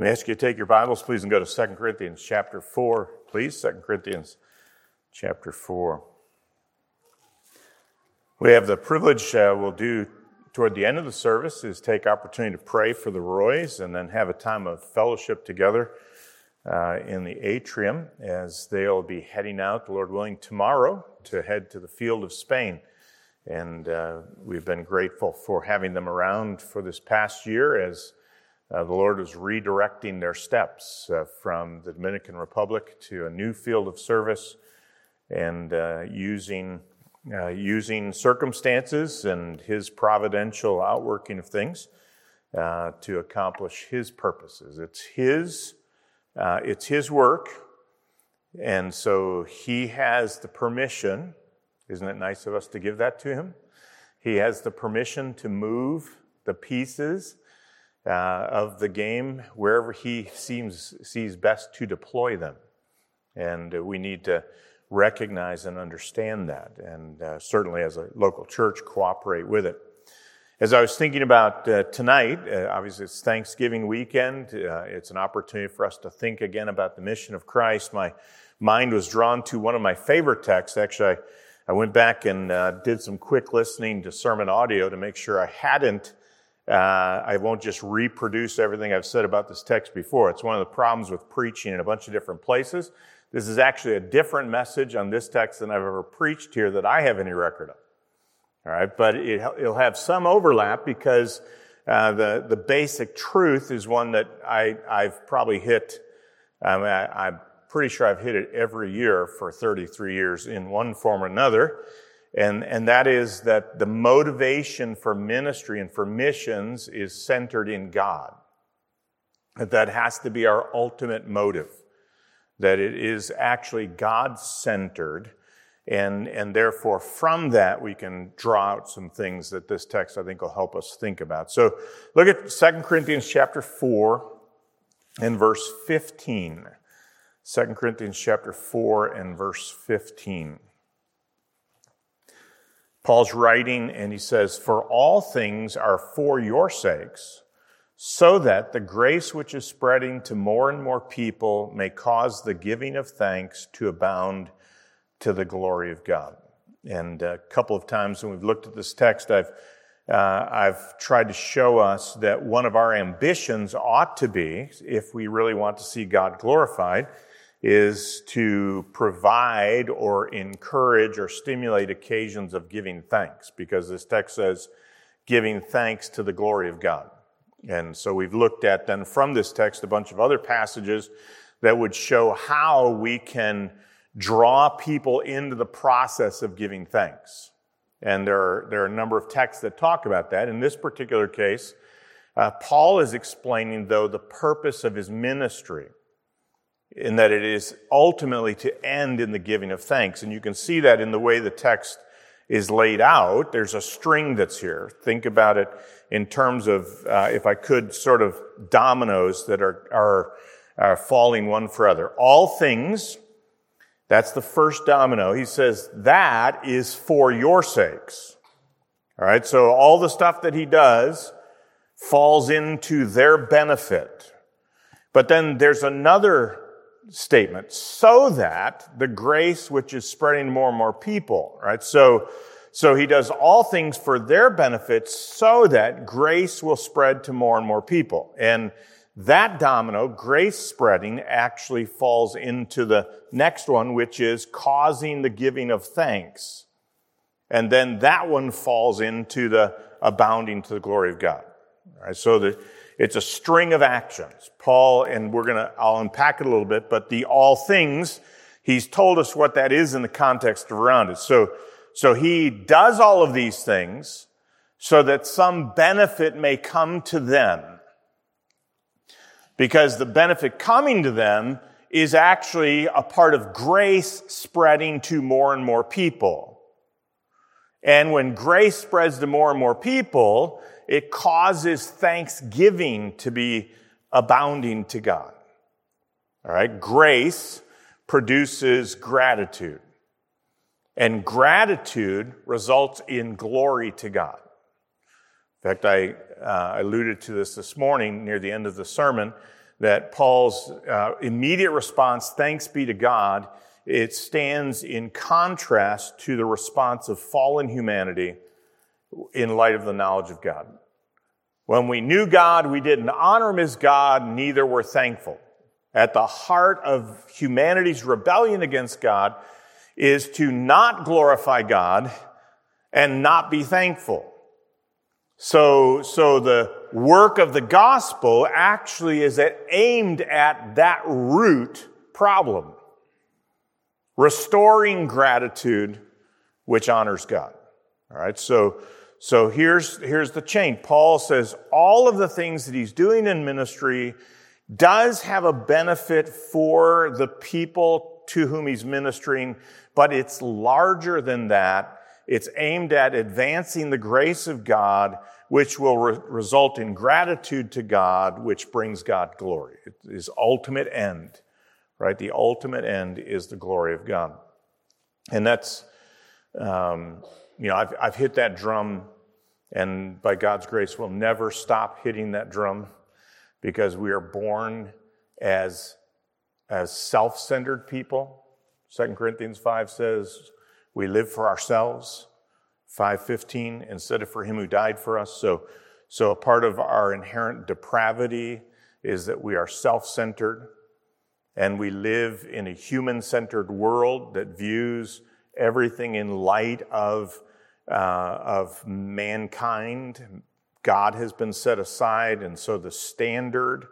Let me ask you to take your Bibles, please, and go to 2 Corinthians chapter 4, please. 2 Corinthians chapter 4. We have the privilege we'll do toward the end of the service is take opportunity to pray for the Roys and then have a time of fellowship together in the atrium as they'll be heading out, the Lord willing, tomorrow to head to the field of Spain. And we've been grateful for having them around for this past year as the Lord was redirecting their steps from the Dominican Republic to a new field of service and using circumstances and His providential outworking of things to accomplish His purposes. It's His work, and so He has the permission. Isn't it nice of us to give that to Him? He has the permission to move the pieces of the game wherever He sees best to deploy them. And we need to recognize and understand that, and certainly as a local church, cooperate with it. As I was thinking about tonight, obviously it's Thanksgiving weekend. It's an opportunity for us to think again about the mission of Christ. My mind was drawn to one of my favorite texts. Actually, I went back and did some quick listening to sermon audio to make sure I hadn't. I won't just reproduce everything I've said about this text before. It's one of the problems with preaching in a bunch of different places. This is actually a different message on this text than I've ever preached here that I have any record of. All right, but it'll have some overlap because the basic truth is one that I've probably hit. I'm pretty sure I've hit it every year for 33 years in one form or another. And that is that the motivation for ministry and for missions is centered in God. That has to be our ultimate motive. That it is actually God-centered, and therefore from that we can draw out some things that this text I think will help us think about. So look at 2 Corinthians chapter 4 and verse 15. 2 Corinthians chapter 4 and verse 15. Paul's writing, and he says, "For all things are for your sakes, so that the grace which is spreading to more and more people may cause the giving of thanks to abound to the glory of God." And a couple of times when we've looked at this text, I've tried to show us that one of our ambitions ought to be, if we really want to see God glorified, is to provide or encourage or stimulate occasions of giving thanks, because this text says, giving thanks to the glory of God. And so we've looked at then from this text a bunch of other passages that would show how we can draw people into the process of giving thanks. And there are a number of texts that talk about that. In this particular case, Paul is explaining, though, the purpose of his ministry, in that it is ultimately to end in the giving of thanks. And you can see that in the way the text is laid out. There's a string that's here. Think about it in terms of, if I could, sort of dominoes that are falling one for other. All things, that's the first domino. He says, that is for your sakes. All right, so all the stuff that he does falls into their benefit. But then there's another statement, so that the grace which is spreading to more and more people, right? So he does all things for their benefits so that grace will spread to more and more people. And that domino, grace spreading, actually falls into the next one, which is causing the giving of thanks. And then that one falls into the abounding to the glory of God. All right, so it's a string of actions. Paul, and I'll unpack it a little bit, but the all things, he's told us what that is in the context around it. So he does all of these things so that some benefit may come to them. Because the benefit coming to them is actually a part of grace spreading to more and more people. And when grace spreads to more and more people, it causes thanksgiving to be abounding to God. All right, grace produces gratitude, and gratitude results in glory to God. In fact, I alluded to this morning near the end of the sermon that Paul's immediate response, thanks be to God, it stands in contrast to the response of fallen humanity in light of the knowledge of God. When we knew God, we didn't honor him as God, neither were thankful. At the heart of humanity's rebellion against God is to not glorify God and not be thankful. So the work of the gospel actually is aimed at that root problem, restoring gratitude which honors God. All right, so here's the chain. Paul says all of the things that he's doing in ministry does have a benefit for the people to whom he's ministering, but it's larger than that. It's aimed at advancing the grace of God, which will result in gratitude to God, which brings God glory. His ultimate end, right? The ultimate end is the glory of God. And that's, I've hit that drum, and by God's grace, we'll never stop hitting that drum, because we are born as self-centered people. 2 Corinthians 5 says, we live for ourselves, 5:15, instead of for him who died for us. So a part of our inherent depravity is that we are self-centered, and we live in a human-centered world that views everything in light of mankind. God has been set aside, and so the standard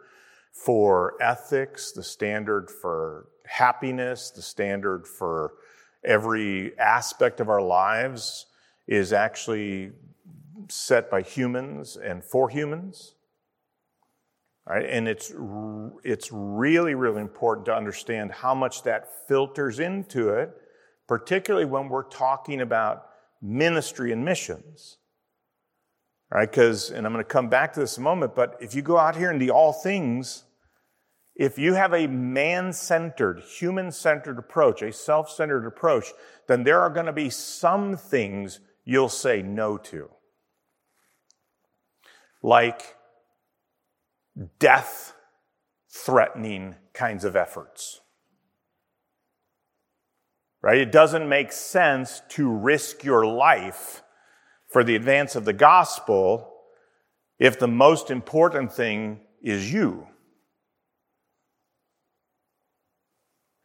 for ethics, the standard for happiness, the standard for every aspect of our lives is actually set by humans and for humans. All right? And it's really, really important to understand how much that filters into it, particularly when we're talking about ministry and missions. All right? Because, and I'm going to come back to this in a moment, but if you go out here and do all things, if you have a man-centered, human-centered approach, a self-centered approach, then there are going to be some things you'll say no to. Like death-threatening kinds of efforts. Right? It doesn't make sense to risk your life for the advance of the gospel if the most important thing is you.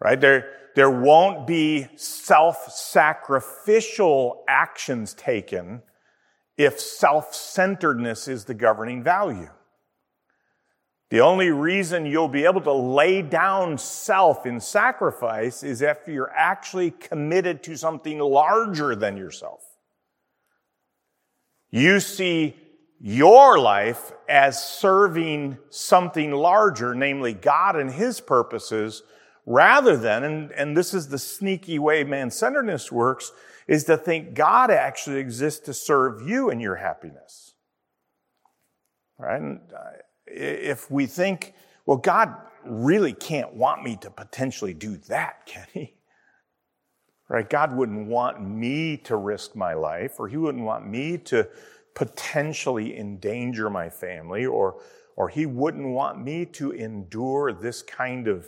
Right? There won't be self-sacrificial actions taken if self-centeredness is the governing value. The only reason you'll be able to lay down self in sacrifice is if you're actually committed to something larger than yourself. You see your life as serving something larger, namely God and his purposes, rather than, and this is the sneaky way man-centeredness works, is to think God actually exists to serve you and your happiness. All right? And if we think, well, God really can't want me to potentially do that, can he? Right? God wouldn't want me to risk my life, or he wouldn't want me to potentially endanger my family, or he wouldn't want me to endure this kind of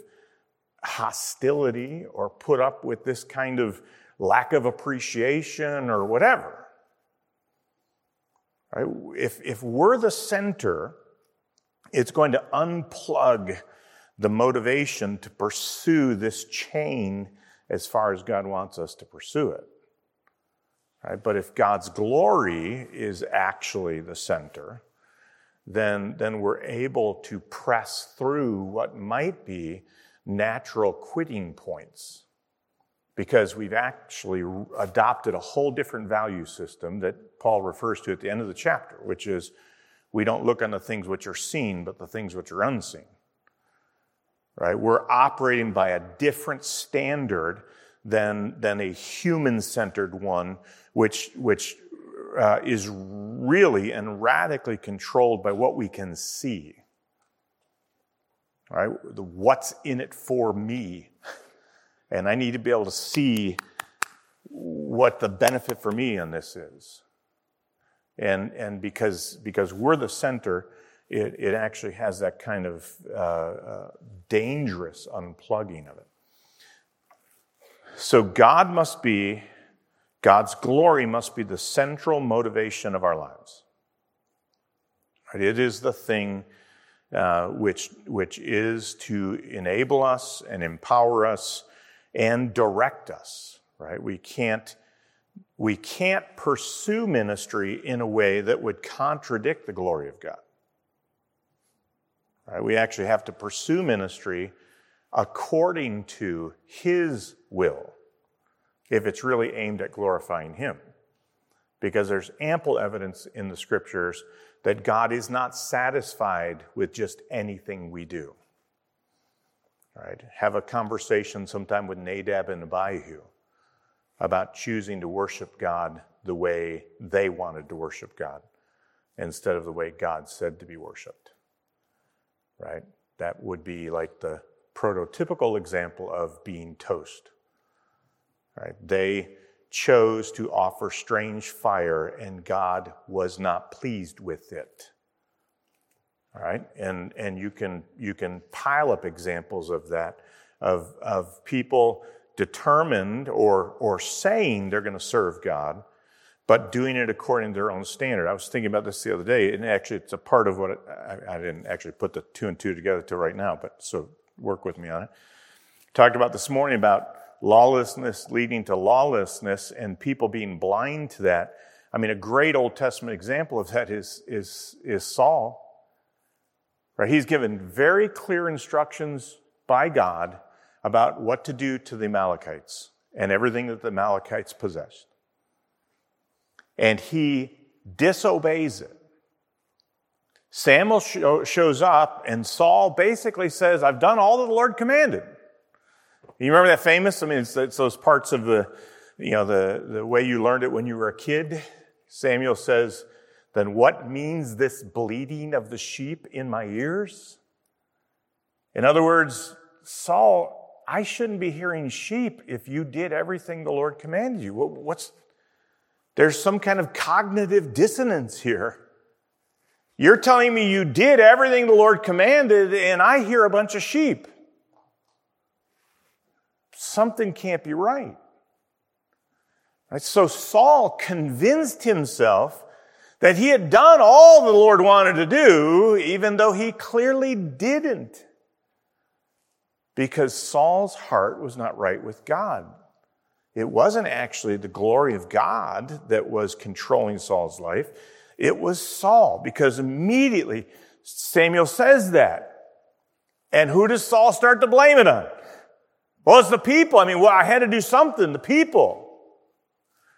hostility or put up with this kind of lack of appreciation or whatever. Right? If we're the center, it's going to unplug the motivation to pursue this chain as far as God wants us to pursue it. Right? But if God's glory is actually the center, then we're able to press through what might be natural quitting points, because we've actually adopted a whole different value system that Paul refers to at the end of the chapter, which is we don't look on the things which are seen, but the things which are unseen. Right? We're operating by a different standard than a human-centered one, which is really and radically controlled by what we can see. Right? The what's in it for me. And I need to be able to see what the benefit for me on this is. And because we're the center, it actually has that kind of dangerous unplugging of it. So God's glory must be the central motivation of our lives. Right? It is the thing which is to enable us and empower us and direct us. Right? We can't pursue ministry in a way that would contradict the glory of God. Right? We actually have to pursue ministry according to His will, if it's really aimed at glorifying Him. Because there's ample evidence in the Scriptures that God is not satisfied with just anything we do. Right? Have a conversation sometime with Nadab and Abihu about choosing to worship God the way they wanted to worship God instead of the way God said to be worshiped. Right? That would be like the prototypical example of being toast. Right? They chose to offer strange fire, and God was not pleased with it. All right, and you can pile up examples of that, of people determined or saying they're going to serve God, but doing it according to their own standard. I was thinking about this the other day, and actually it's a part of what I didn't actually put the two and two together till right now, but so work with me on it. Talked about this morning about lawlessness leading to lawlessness and people being blind to that. I mean, a great Old Testament example of that is Saul. Right? He's given very clear instructions by God about what to do to the Amalekites and everything that the Amalekites possessed. And he disobeys it. Samuel shows up, and Saul basically says, I've done all that the Lord commanded. You remember that famous? I mean, it's those parts of the way you learned it when you were a kid. Samuel says, then what means this bleating of the sheep in my ears? In other words, Saul, I shouldn't be hearing sheep if you did everything the Lord commanded you. There's some kind of cognitive dissonance here. You're telling me you did everything the Lord commanded, and I hear a bunch of sheep. Something can't be right. So Saul convinced himself that he had done all the Lord wanted to do, even though he clearly didn't. Because Saul's heart was not right with God. It wasn't actually the glory of God that was controlling Saul's life. It was Saul, because immediately Samuel says that. And who does Saul start to blame it on? Well, it's the people. I had to do something, the people.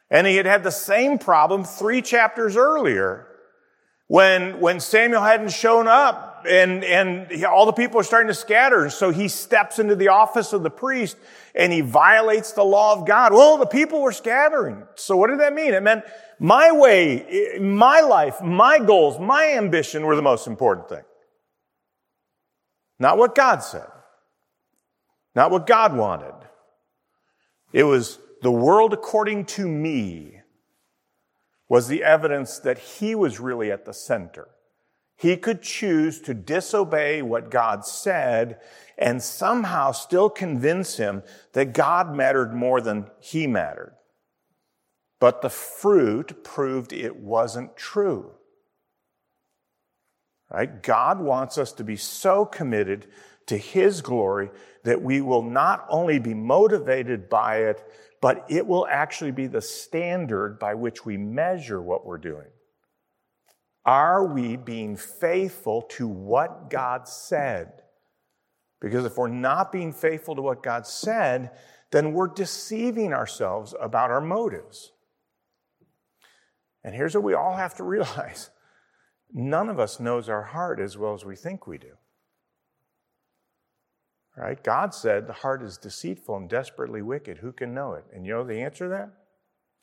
And he had the same problem 3 chapters earlier when Samuel hadn't shown up and all the people are starting to scatter. And so he steps into the office of the priest and he violates the law of God. Well, the people were scattering. So what did that mean? It meant my way, my life, my goals, my ambition were the most important thing. Not what God said. Not what God wanted. It was the world according to me was the evidence that he was really at the center. He could choose to disobey what God said and somehow still convince him that God mattered more than he mattered. But the fruit proved it wasn't true. Right? God wants us to be so committed to His glory that we will not only be motivated by it, but it will actually be the standard by which we measure what we're doing. Are we being faithful to what God said? Because if we're not being faithful to what God said, then we're deceiving ourselves about our motives. And here's what we all have to realize. None of us knows our heart as well as we think we do. Right? God said the heart is deceitful and desperately wicked. Who can know it? And you know the answer to that?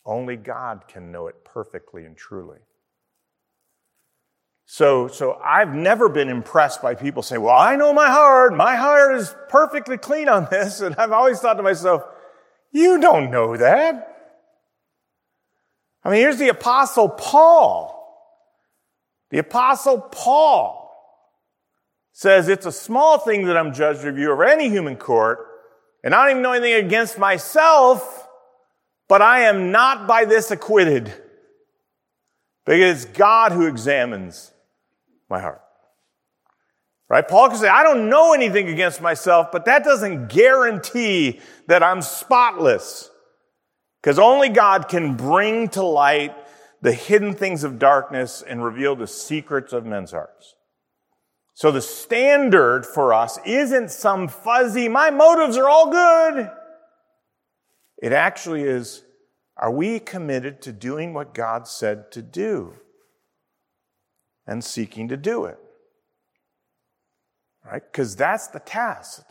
Only God can know it perfectly and truly. So I've never been impressed by people saying, well, I know my heart. My heart is perfectly clean on this. And I've always thought to myself, you don't know that. Here's the Apostle Paul. says, it's a small thing that I'm judged of you or any human court, and I don't even know anything against myself, but I am not by this acquitted, because it's God who examines my heart. Right? Paul can say, I don't know anything against myself, but that doesn't guarantee that I'm spotless, because only God can bring to light the hidden things of darkness and reveal the secrets of men's hearts. So the standard for us isn't some fuzzy, my motives are all good. It actually is, are we committed to doing what God said to do and seeking to do it? Right? Because that's the task.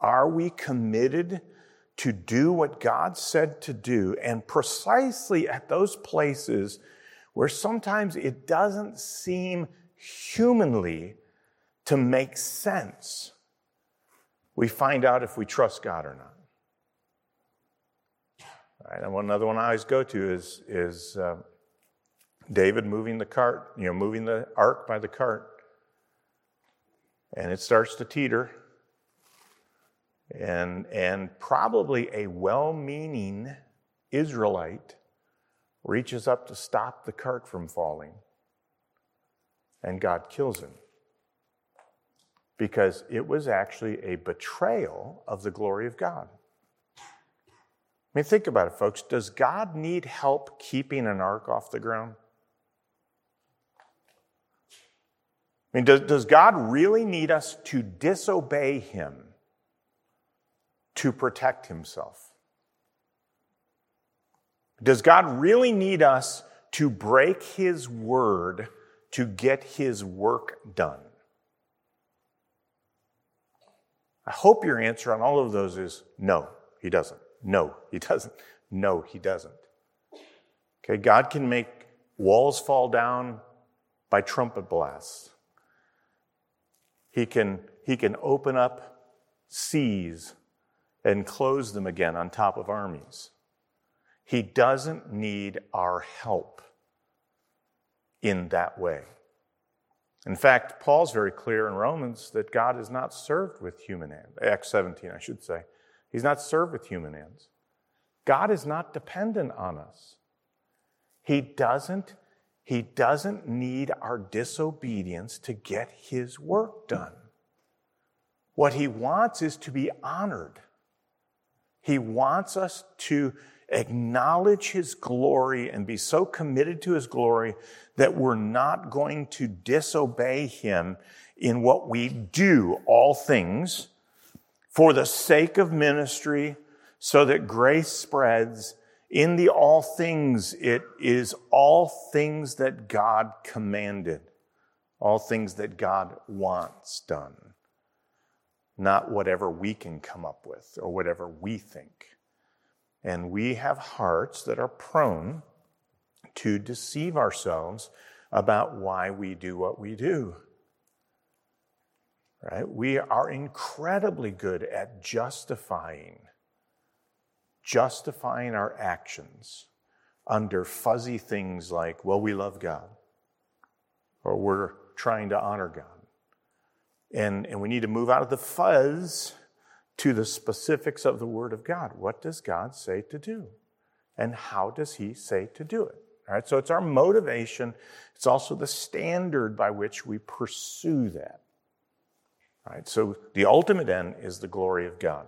Are we committed to do what God said to do, and precisely at those places where sometimes it doesn't seem humanly to make sense, we find out if we trust God or not. All right, and another one I always go to is David moving the cart, moving the ark by the cart, and it starts to teeter. And probably a well-meaning Israelite reaches up to stop the cart from falling, and God kills him, because it was actually a betrayal of the glory of God. I mean, think about it, folks. Does God need help keeping an ark off the ground? I mean, does God really need us to disobey him to protect himself? Does God really need us to break his word to get his work done? I hope your answer on all of those is no, he doesn't. No, he doesn't. No, he doesn't. Okay, God can make walls fall down by trumpet blasts. He can open up seas and close them again on top of armies. He doesn't need our help in that way. In fact, Paul's very clear in Romans that God is not served with human hands. Acts 17, I should say. He's not served with human hands. God is not dependent on us. He doesn't need our disobedience to get his work done. What he wants is to be honored. He wants us to acknowledge his glory and be so committed to his glory that we're not going to disobey him in what we do, all things, for the sake of ministry, so that grace spreads. In the all things, it is all things that God commanded, all things that God wants done. Not whatever we can come up with or whatever we think. And we have hearts that are prone to deceive ourselves about why we do what we do. Right? We are incredibly good at justifying our actions under fuzzy things like, well, we love God, or we're trying to honor God. And we need to move out of the fuzz to the specifics of the Word of God. What does God say to do? And how does he say to do it? All right, so it's our motivation. It's also the standard by which we pursue that. All right, so the ultimate end is the glory of God.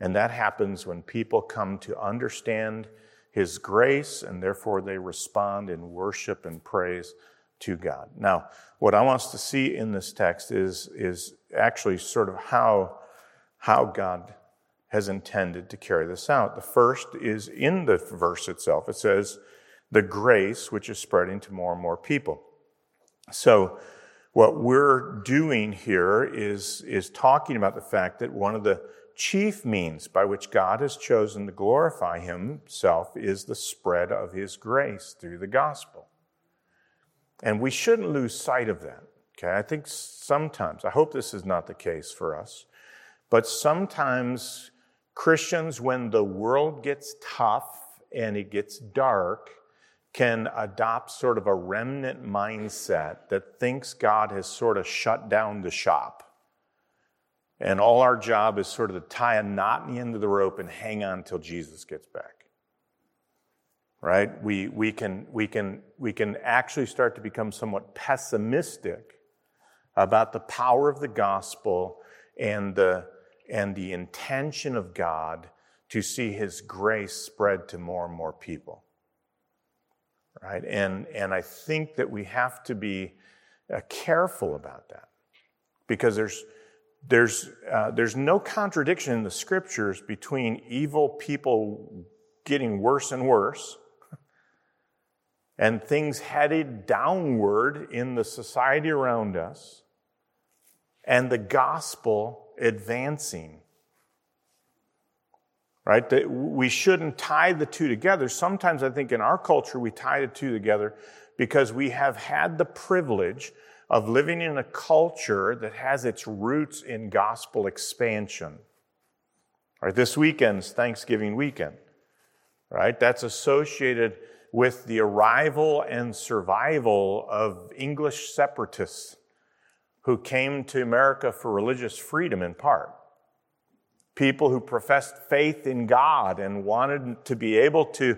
And that happens when people come to understand his grace, and therefore they respond in worship and praise to God. Now, what I want us to see in this text is actually sort of how God has intended to carry this out. The first is in the verse itself. It says, the grace which is spreading to more and more people. So what we're doing here is talking about the fact that one of the chief means by which God has chosen to glorify himself is the spread of his grace through the gospel. And we shouldn't lose sight of that, okay? I think sometimes, I hope this is not the case for us, but sometimes Christians, when the world gets tough and it gets dark, can adopt sort of a remnant mindset that thinks God has sort of shut down the shop. And all our job is sort of to tie a knot in the end of the rope and hang on until Jesus gets back. Right? We can actually start to become somewhat pessimistic about the power of the gospel and the intention of God to see his grace spread to more and more people. Right? And I think that we have to be careful about that, because there's no contradiction in the scriptures between evil people getting worse and worse and things headed downward in the society around us and the gospel advancing. Right? That we shouldn't tie the two together. Sometimes I think in our culture we tie the two together because we have had the privilege of living in a culture that has its roots in gospel expansion. Right? This weekend's Thanksgiving weekend. Right? That's associated with the arrival and survival of English separatists who came to America for religious freedom in part. People who professed faith in God and wanted to be able to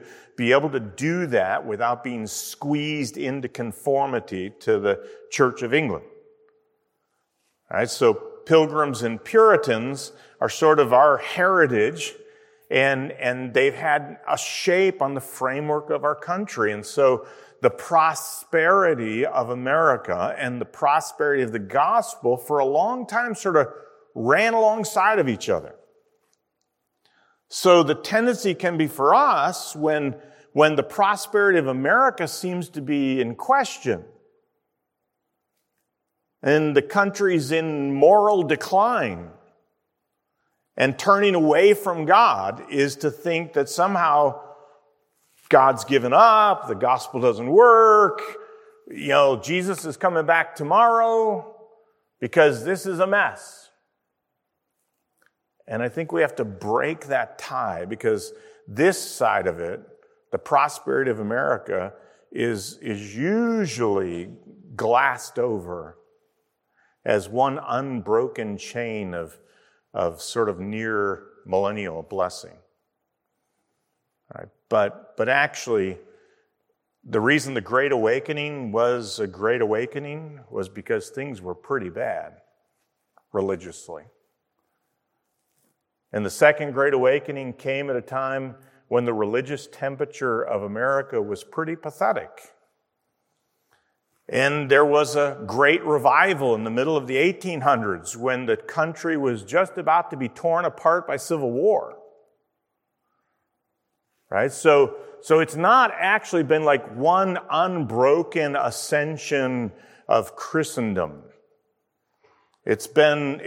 do that without being squeezed into conformity to the Church of England. All right, so Pilgrims and Puritans are sort of our heritage, and they've had a shape on the framework of our country. And so the prosperity of America and the prosperity of the gospel for a long time sort of ran alongside of each other. So the tendency can be for us, when the prosperity of America seems to be in question and the country's in moral decline and turning away from God, is to think that somehow God's given up, the gospel doesn't work, you know, Jesus is coming back tomorrow because this is a mess. And I think we have to break that tie, because this side of it, the prosperity of America, is usually glassed over as one unbroken chain of sort of near millennial blessing. All right, but actually, the reason the Great Awakening was a Great Awakening was because things were pretty bad religiously. And the Second Great Awakening came at a time when the religious temperature of America was pretty pathetic. And there was a great revival in the middle of the 1800s when the country was just about to be torn apart by civil war. Right? So it's not actually been like one unbroken ascension of Christendom. It's been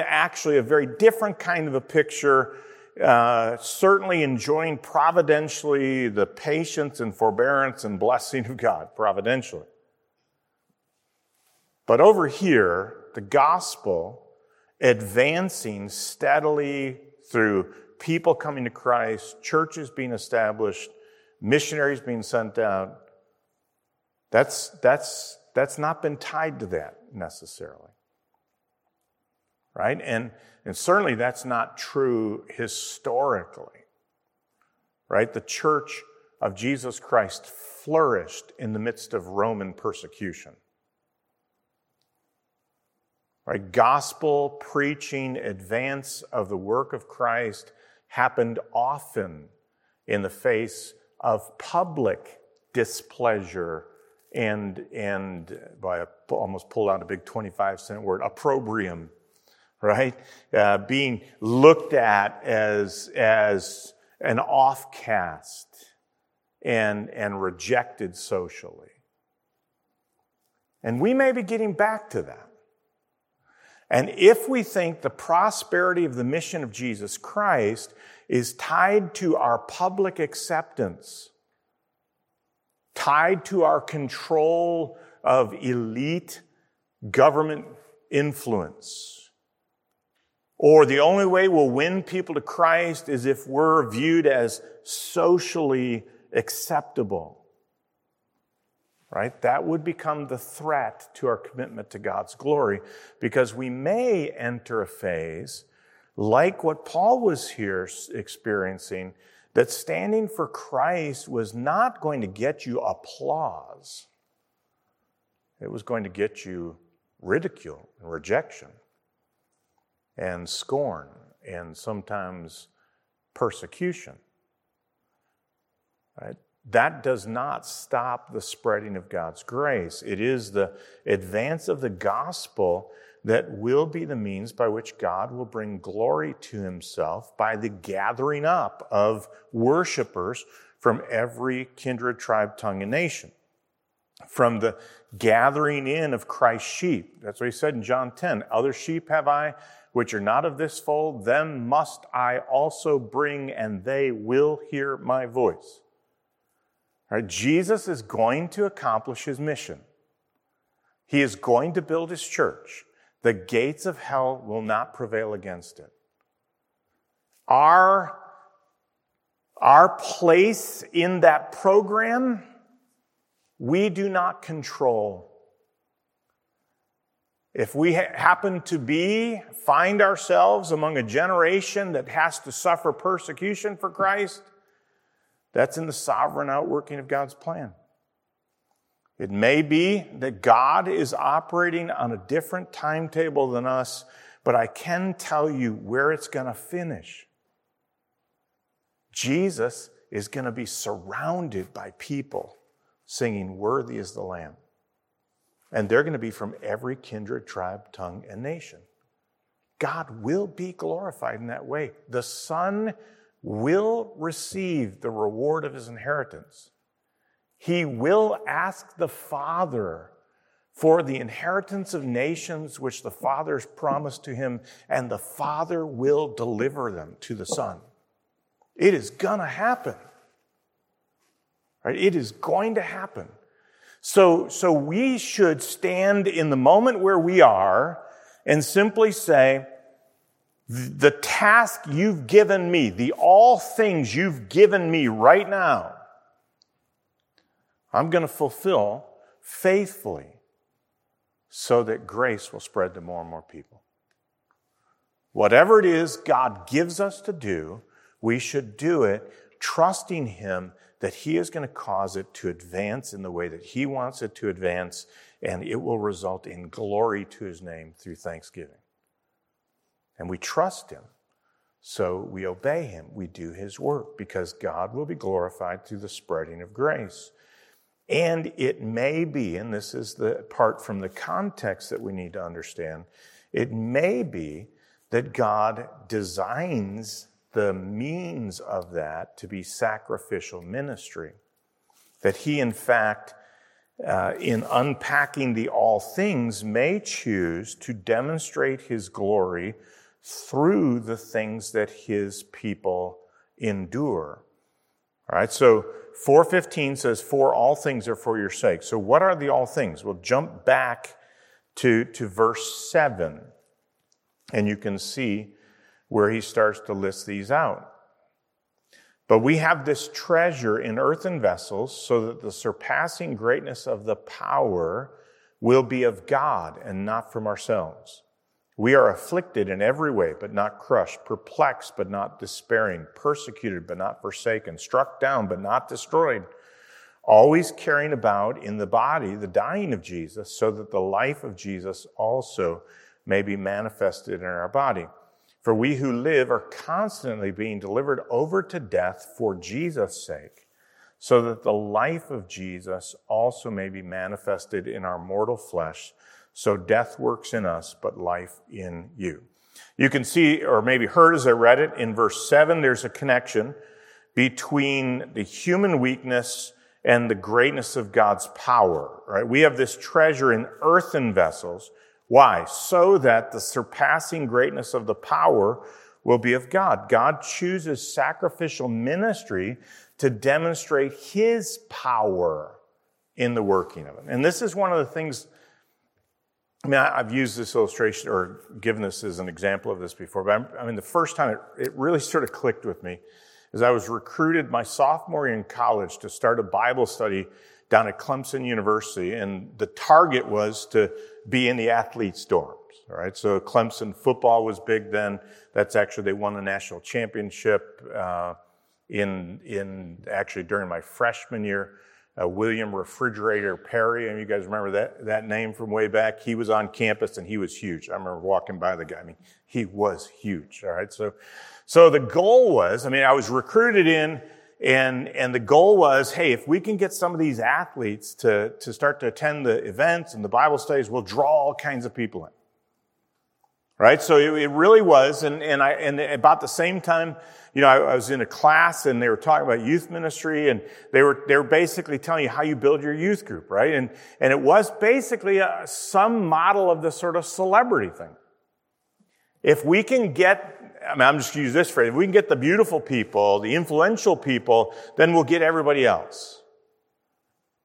actually a very different kind of a picture, certainly enjoying providentially the patience and forbearance and blessing of God, providentially. But over here, the gospel advancing steadily through people coming to Christ, churches being established, missionaries being sent out, that's not been tied to that necessarily. Right? And certainly that's not true historically. Right? The church of Jesus Christ flourished in the midst of Roman persecution. Right? Gospel preaching, advance of the work of Christ happened often in the face of public displeasure and by almost pulled out a big 25-cent word, opprobrium. Right? Being looked at as an offcast and rejected socially. And we may be getting back to that. And if we think the prosperity of the mission of Jesus Christ is tied to our public acceptance, tied to our control of elite government influence, or the only way we'll win people to Christ is if we're viewed as socially acceptable right? That would become the threat to our commitment to God's glory, because we may enter a phase like what Paul was here experiencing, that standing for Christ was not going to get you applause. It was going to get you ridicule and rejection and scorn and sometimes persecution. Right? That does not stop the spreading of God's grace. It is the advance of the gospel that will be the means by which God will bring glory to himself by the gathering up of worshipers from every kindred, tribe, tongue, and nation. From the gathering in of Christ's sheep. That's what he said in John 10. Other sheep have I, which are not of this fold, them must I also bring, and they will hear my voice. All right, Jesus is going to accomplish his mission. He is going to build his church. The gates of hell will not prevail against it. Our place in that program, we do not control. If we happen to find ourselves among a generation that has to suffer persecution for Christ, that's in the sovereign outworking of God's plan. It may be that God is operating on a different timetable than us, but I can tell you where it's going to finish. Jesus is going to be surrounded by people singing, "Worthy is the Lamb." And they're going to be from every kindred, tribe, tongue, and nation. God will be glorified in that way. The Son will receive the reward of his inheritance. He will ask the Father for the inheritance of nations which the Father has promised to him, and the Father will deliver them to the Son. It is going to happen. Right? It is going to happen. So we should stand in the moment where we are and simply say, the task you've given me, the all things you've given me right now, I'm going to fulfill faithfully so that grace will spread to more and more people. Whatever it is God gives us to do, we should do it trusting him that he is going to cause it to advance in the way that he wants it to advance, and it will result in glory to his name through thanksgiving. And we trust him, so we obey him. We do his work, because God will be glorified through the spreading of grace. And it may be, and this is the part from the context that we need to understand, it may be that God designs the means of that to be sacrificial ministry. That he, in fact, in unpacking the all things, may choose to demonstrate his glory through the things that his people endure. All right, so 4:15 says, "For all things are for your sake." So what are the all things? We'll jump back to verse 7, and you can see where he starts to list these out. "But we have this treasure in earthen vessels, so that the surpassing greatness of the power will be of God and not from ourselves. We are afflicted in every way, but not crushed, perplexed, but not despairing, persecuted, but not forsaken, struck down, but not destroyed, always carrying about in the body the dying of Jesus, so that the life of Jesus also may be manifested in our body. For we who live are constantly being delivered over to death for Jesus' sake, so that the life of Jesus also may be manifested in our mortal flesh. So death works in us, but life in you." You can see, or maybe heard as I read it, in verse 7, there's a connection between the human weakness and the greatness of God's power. Right? We have this treasure in earthen vessels. Why? So that the surpassing greatness of the power will be of God. God chooses sacrificial ministry to demonstrate his power in the working of it. And this is one of the things, I mean, I've used this illustration or given this as an example of this before, but I mean, the first time it really sort of clicked with me is I was recruited my sophomore year in college to start a Bible study down at Clemson University, and the target was to be in the athletes' dorms, all right? So Clemson football was big then. That's actually, they won the national championship actually during my freshman year. William Refrigerator Perry, and you guys remember that name from way back? He was on campus and he was huge. I remember walking by the guy. I mean, he was huge, all right? So the goal was, I was recruited in, and the goal was, hey, if we can get some of these athletes to start to attend the events and the Bible studies, we'll draw all kinds of people in, right? So it really was, and about the same time, I was in a class and they were talking about youth ministry, and they were basically telling you how you build your youth group, right? And it was basically some model of the sort of celebrity thing. If we can get, I'm just going to use this phrase, if we can get the beautiful people, the influential people, then we'll get everybody else,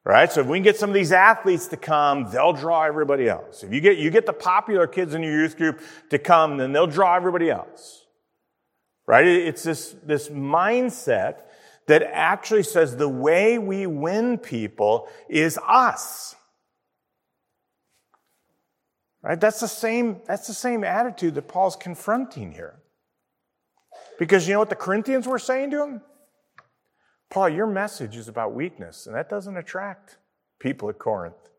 right? So if we can get some of these athletes to come, they'll draw everybody else. If you get the popular kids in your youth group to come, then they'll draw everybody else. Right? It's this mindset that actually says the way we win people is us. Right? That's the same attitude that Paul's confronting here. Because you know what the Corinthians were saying to him? Paul, your message is about weakness, and that doesn't attract people at Corinth.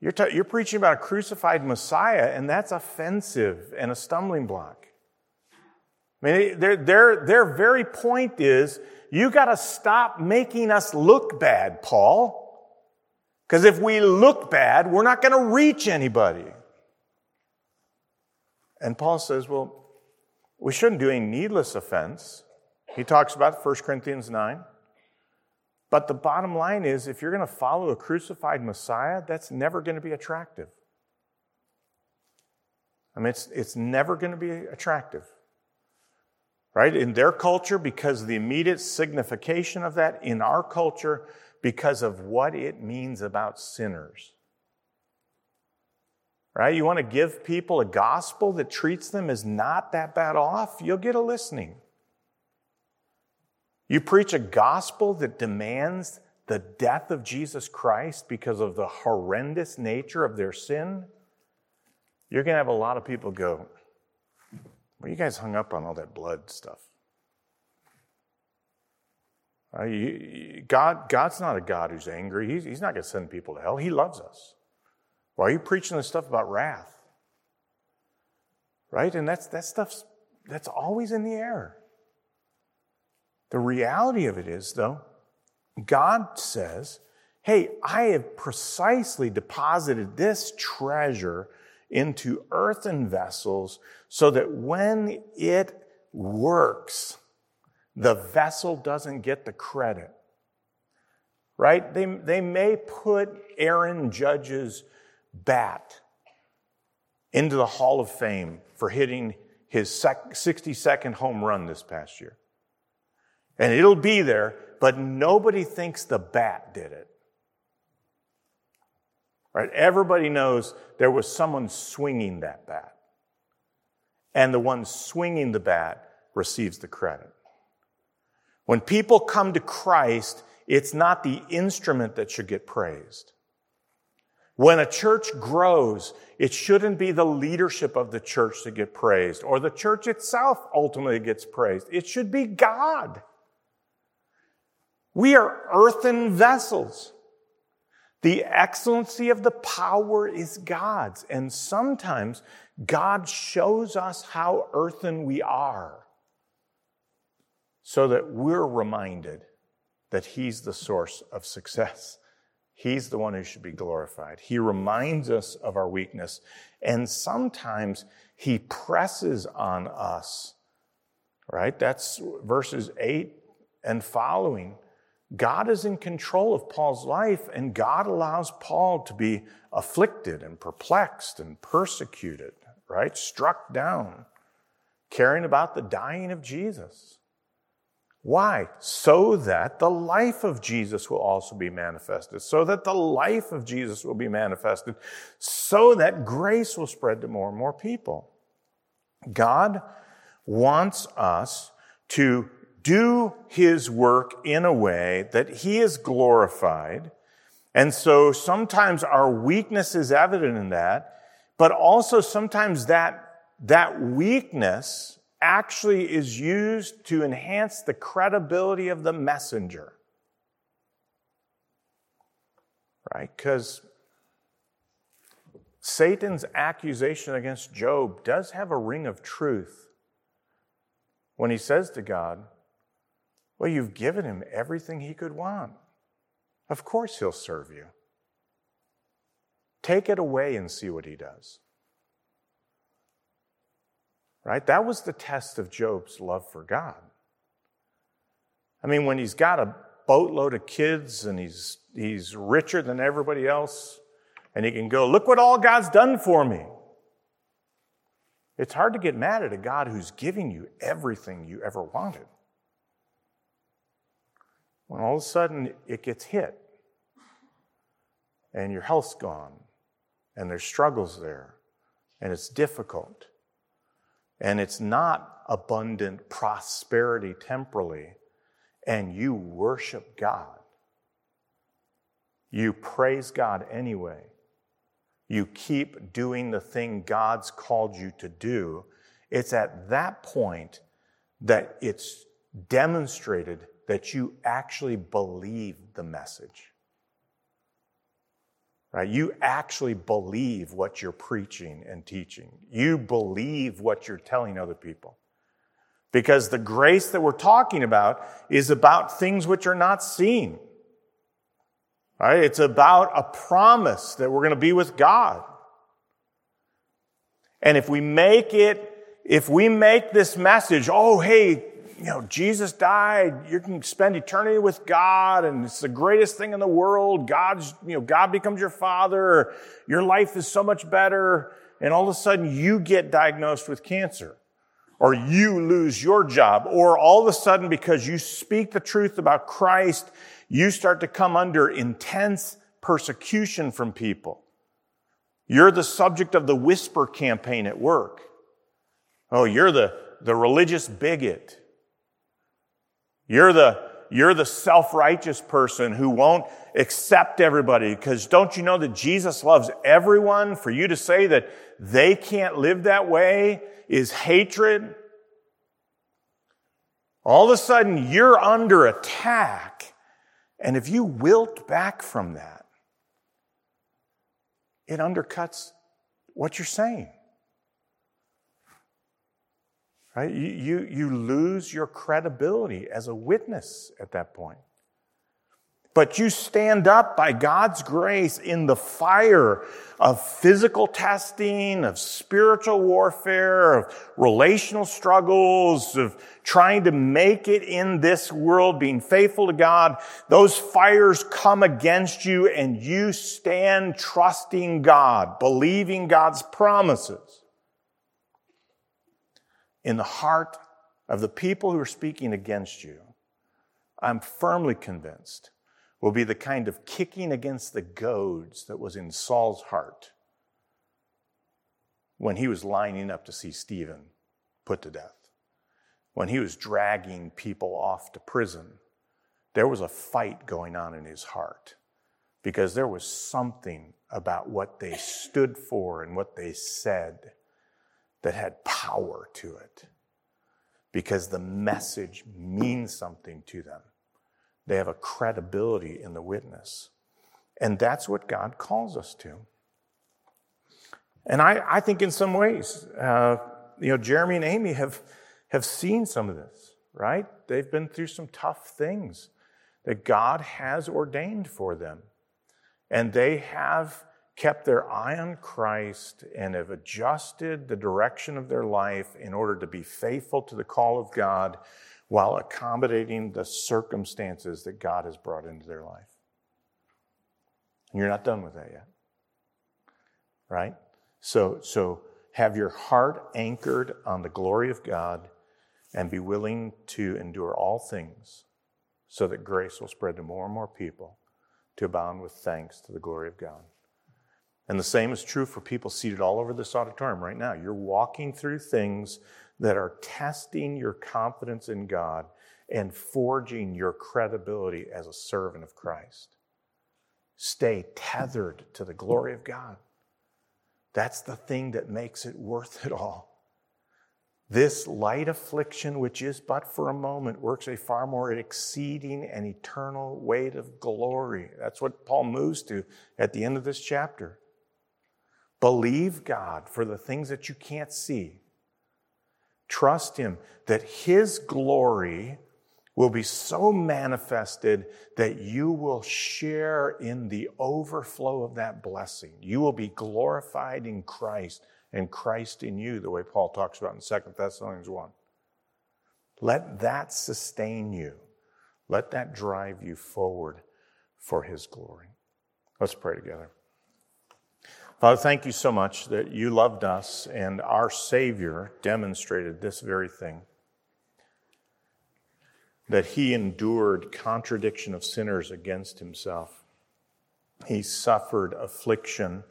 You're preaching about a crucified Messiah, and that's offensive and a stumbling block. Their very point is, you got to stop making us look bad, Paul. Because if we look bad, we're not going to reach anybody. And Paul says, well, we shouldn't do any needless offense. He talks about 1 Corinthians 9. But the bottom line is, if you're going to follow a crucified Messiah, that's never going to be attractive. It's never going to be attractive. Right? In their culture, because of the immediate signification of that. In our culture, because of what it means about sinners. Right? You want to give people a gospel that treats them as not that bad off? You'll get a listening. You preach a gospel that demands the death of Jesus Christ because of the horrendous nature of their sin? You're going to have a lot of people go, well, you guys hung up on all that blood stuff. God's not a God who's angry. He's not going to send people to hell. He loves us. Why are you preaching this stuff about wrath? Right? And that's always in the air. The reality of it is, though, God says, hey, I have precisely deposited this treasure into earthen vessels so that when it works, the vessel doesn't get the credit, right? They may put Aaron Judge's bat into the Hall of Fame for hitting his 62nd home run this past year. And it'll be there, but nobody thinks the bat did it. Right? Everybody knows there was someone swinging that bat. And the one swinging the bat receives the credit. When people come to Christ, it's not the instrument that should get praised. When a church grows, it shouldn't be the leadership of the church that gets praised, or the church itself ultimately gets praised. It should be God. We are earthen vessels. The excellency of the power is God's, and sometimes God shows us how earthen we are so that we're reminded that He's the source of success. He's the one who should be glorified. He reminds us of our weakness, and sometimes He presses on us, right? That's verses 8 and following. God is in control of Paul's life, and God allows Paul to be afflicted and perplexed and persecuted, right? Struck down, caring about the dying of Jesus. Why? So that the life of Jesus will also be manifested, so that the life of Jesus will be manifested, so that grace will spread to more and more people. God wants us to do his work in a way that he is glorified. And so sometimes our weakness is evident in that, but also sometimes that weakness actually is used to enhance the credibility of the messenger. Right? Because Satan's accusation against Job does have a ring of truth when he says to God, well, you've given him everything he could want. Of course he'll serve you. Take it away and see what he does. Right? That was the test of Job's love for God. I mean, when he's got a boatload of kids and he's richer than everybody else, and he can go, look what all God's done for me. It's hard to get mad at a God who's giving you everything you ever wanted. When all of a sudden it gets hit, and your health's gone, and there's struggles there, and it's difficult, and it's not abundant prosperity temporally, and you worship God. You praise God anyway. You keep doing the thing God's called you to do. It's at that point that it's demonstrated that you actually believe the message. Right? You actually believe what you're preaching and teaching. You believe what you're telling other people. Because the grace that we're talking about is about things which are not seen. Right? It's about a promise that we're going to be with God. And if we make this message, oh, hey, you know, Jesus died, you can spend eternity with God, and it's the greatest thing in the world. God becomes your father, your life is so much better, and all of a sudden you get diagnosed with cancer, or you lose your job, or all of a sudden because you speak the truth about Christ, you start to come under intense persecution from people. You're the subject of the whisper campaign at work. Oh, you're the religious bigot. You're the self-righteous person who won't accept everybody, because don't you know that Jesus loves everyone? For you to say that they can't live that way is hatred. All of a sudden, you're under attack. And if you wilt back from that, it undercuts what you're saying. Right? You lose your credibility as a witness at that point. But you stand up by God's grace in the fire of physical testing, of spiritual warfare, of relational struggles, of trying to make it in this world, being faithful to God. Those fires come against you, and you stand trusting God, believing God's promises. In the heart of the people who are speaking against you, I'm firmly convinced, will be the kind of kicking against the goads that was in Saul's heart when he was lining up to see Stephen put to death. When he was dragging people off to prison, there was a fight going on in his heart, because there was something about what they stood for and what they said that had power to it, because the message means something to them. They have a credibility in the witness. And that's what God calls us to. And I think in some ways, Jeremy and Amy have seen some of this, right? They've been through some tough things that God has ordained for them. And they have kept their eye on Christ and have adjusted the direction of their life in order to be faithful to the call of God while accommodating the circumstances that God has brought into their life. And you're not done with that yet, right? So have your heart anchored on the glory of God, and be willing to endure all things so that grace will spread to more and more people, to abound with thanks to the glory of God. And the same is true for people seated all over this auditorium right now. You're walking through things that are testing your confidence in God and forging your credibility as a servant of Christ. Stay tethered to the glory of God. That's the thing that makes it worth it all. This light affliction, which is but for a moment, works a far more exceeding and eternal weight of glory. That's what Paul moves to at the end of this chapter. Believe God for the things that you can't see. Trust Him that His glory will be so manifested that you will share in the overflow of that blessing. You will be glorified in Christ and Christ in you, the way Paul talks about in 2 Thessalonians 1. Let that sustain you. Let that drive you forward for His glory. Let's pray together. Father, thank you so much that you loved us and our Savior demonstrated this very thing, that He endured contradiction of sinners against Himself. He suffered affliction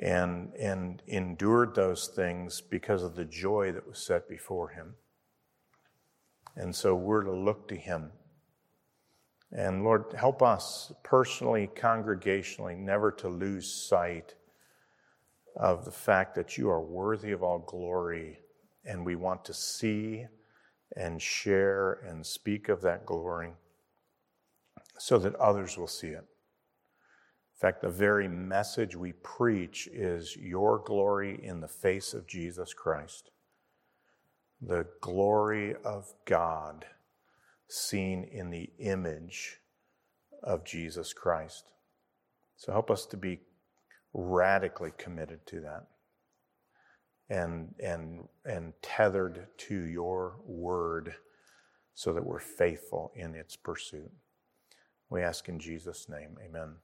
and endured those things because of the joy that was set before Him. And so we're to look to Him. And Lord, help us personally, congregationally, never to lose sight of the fact that you are worthy of all glory, and we want to see and share and speak of that glory so that others will see it. In fact, the very message we preach is your glory in the face of Jesus Christ, the glory of God seen in the image of Jesus Christ. So help us to be radically committed to that and tethered to your word so that we're faithful in its pursuit. We ask in Jesus' name, amen.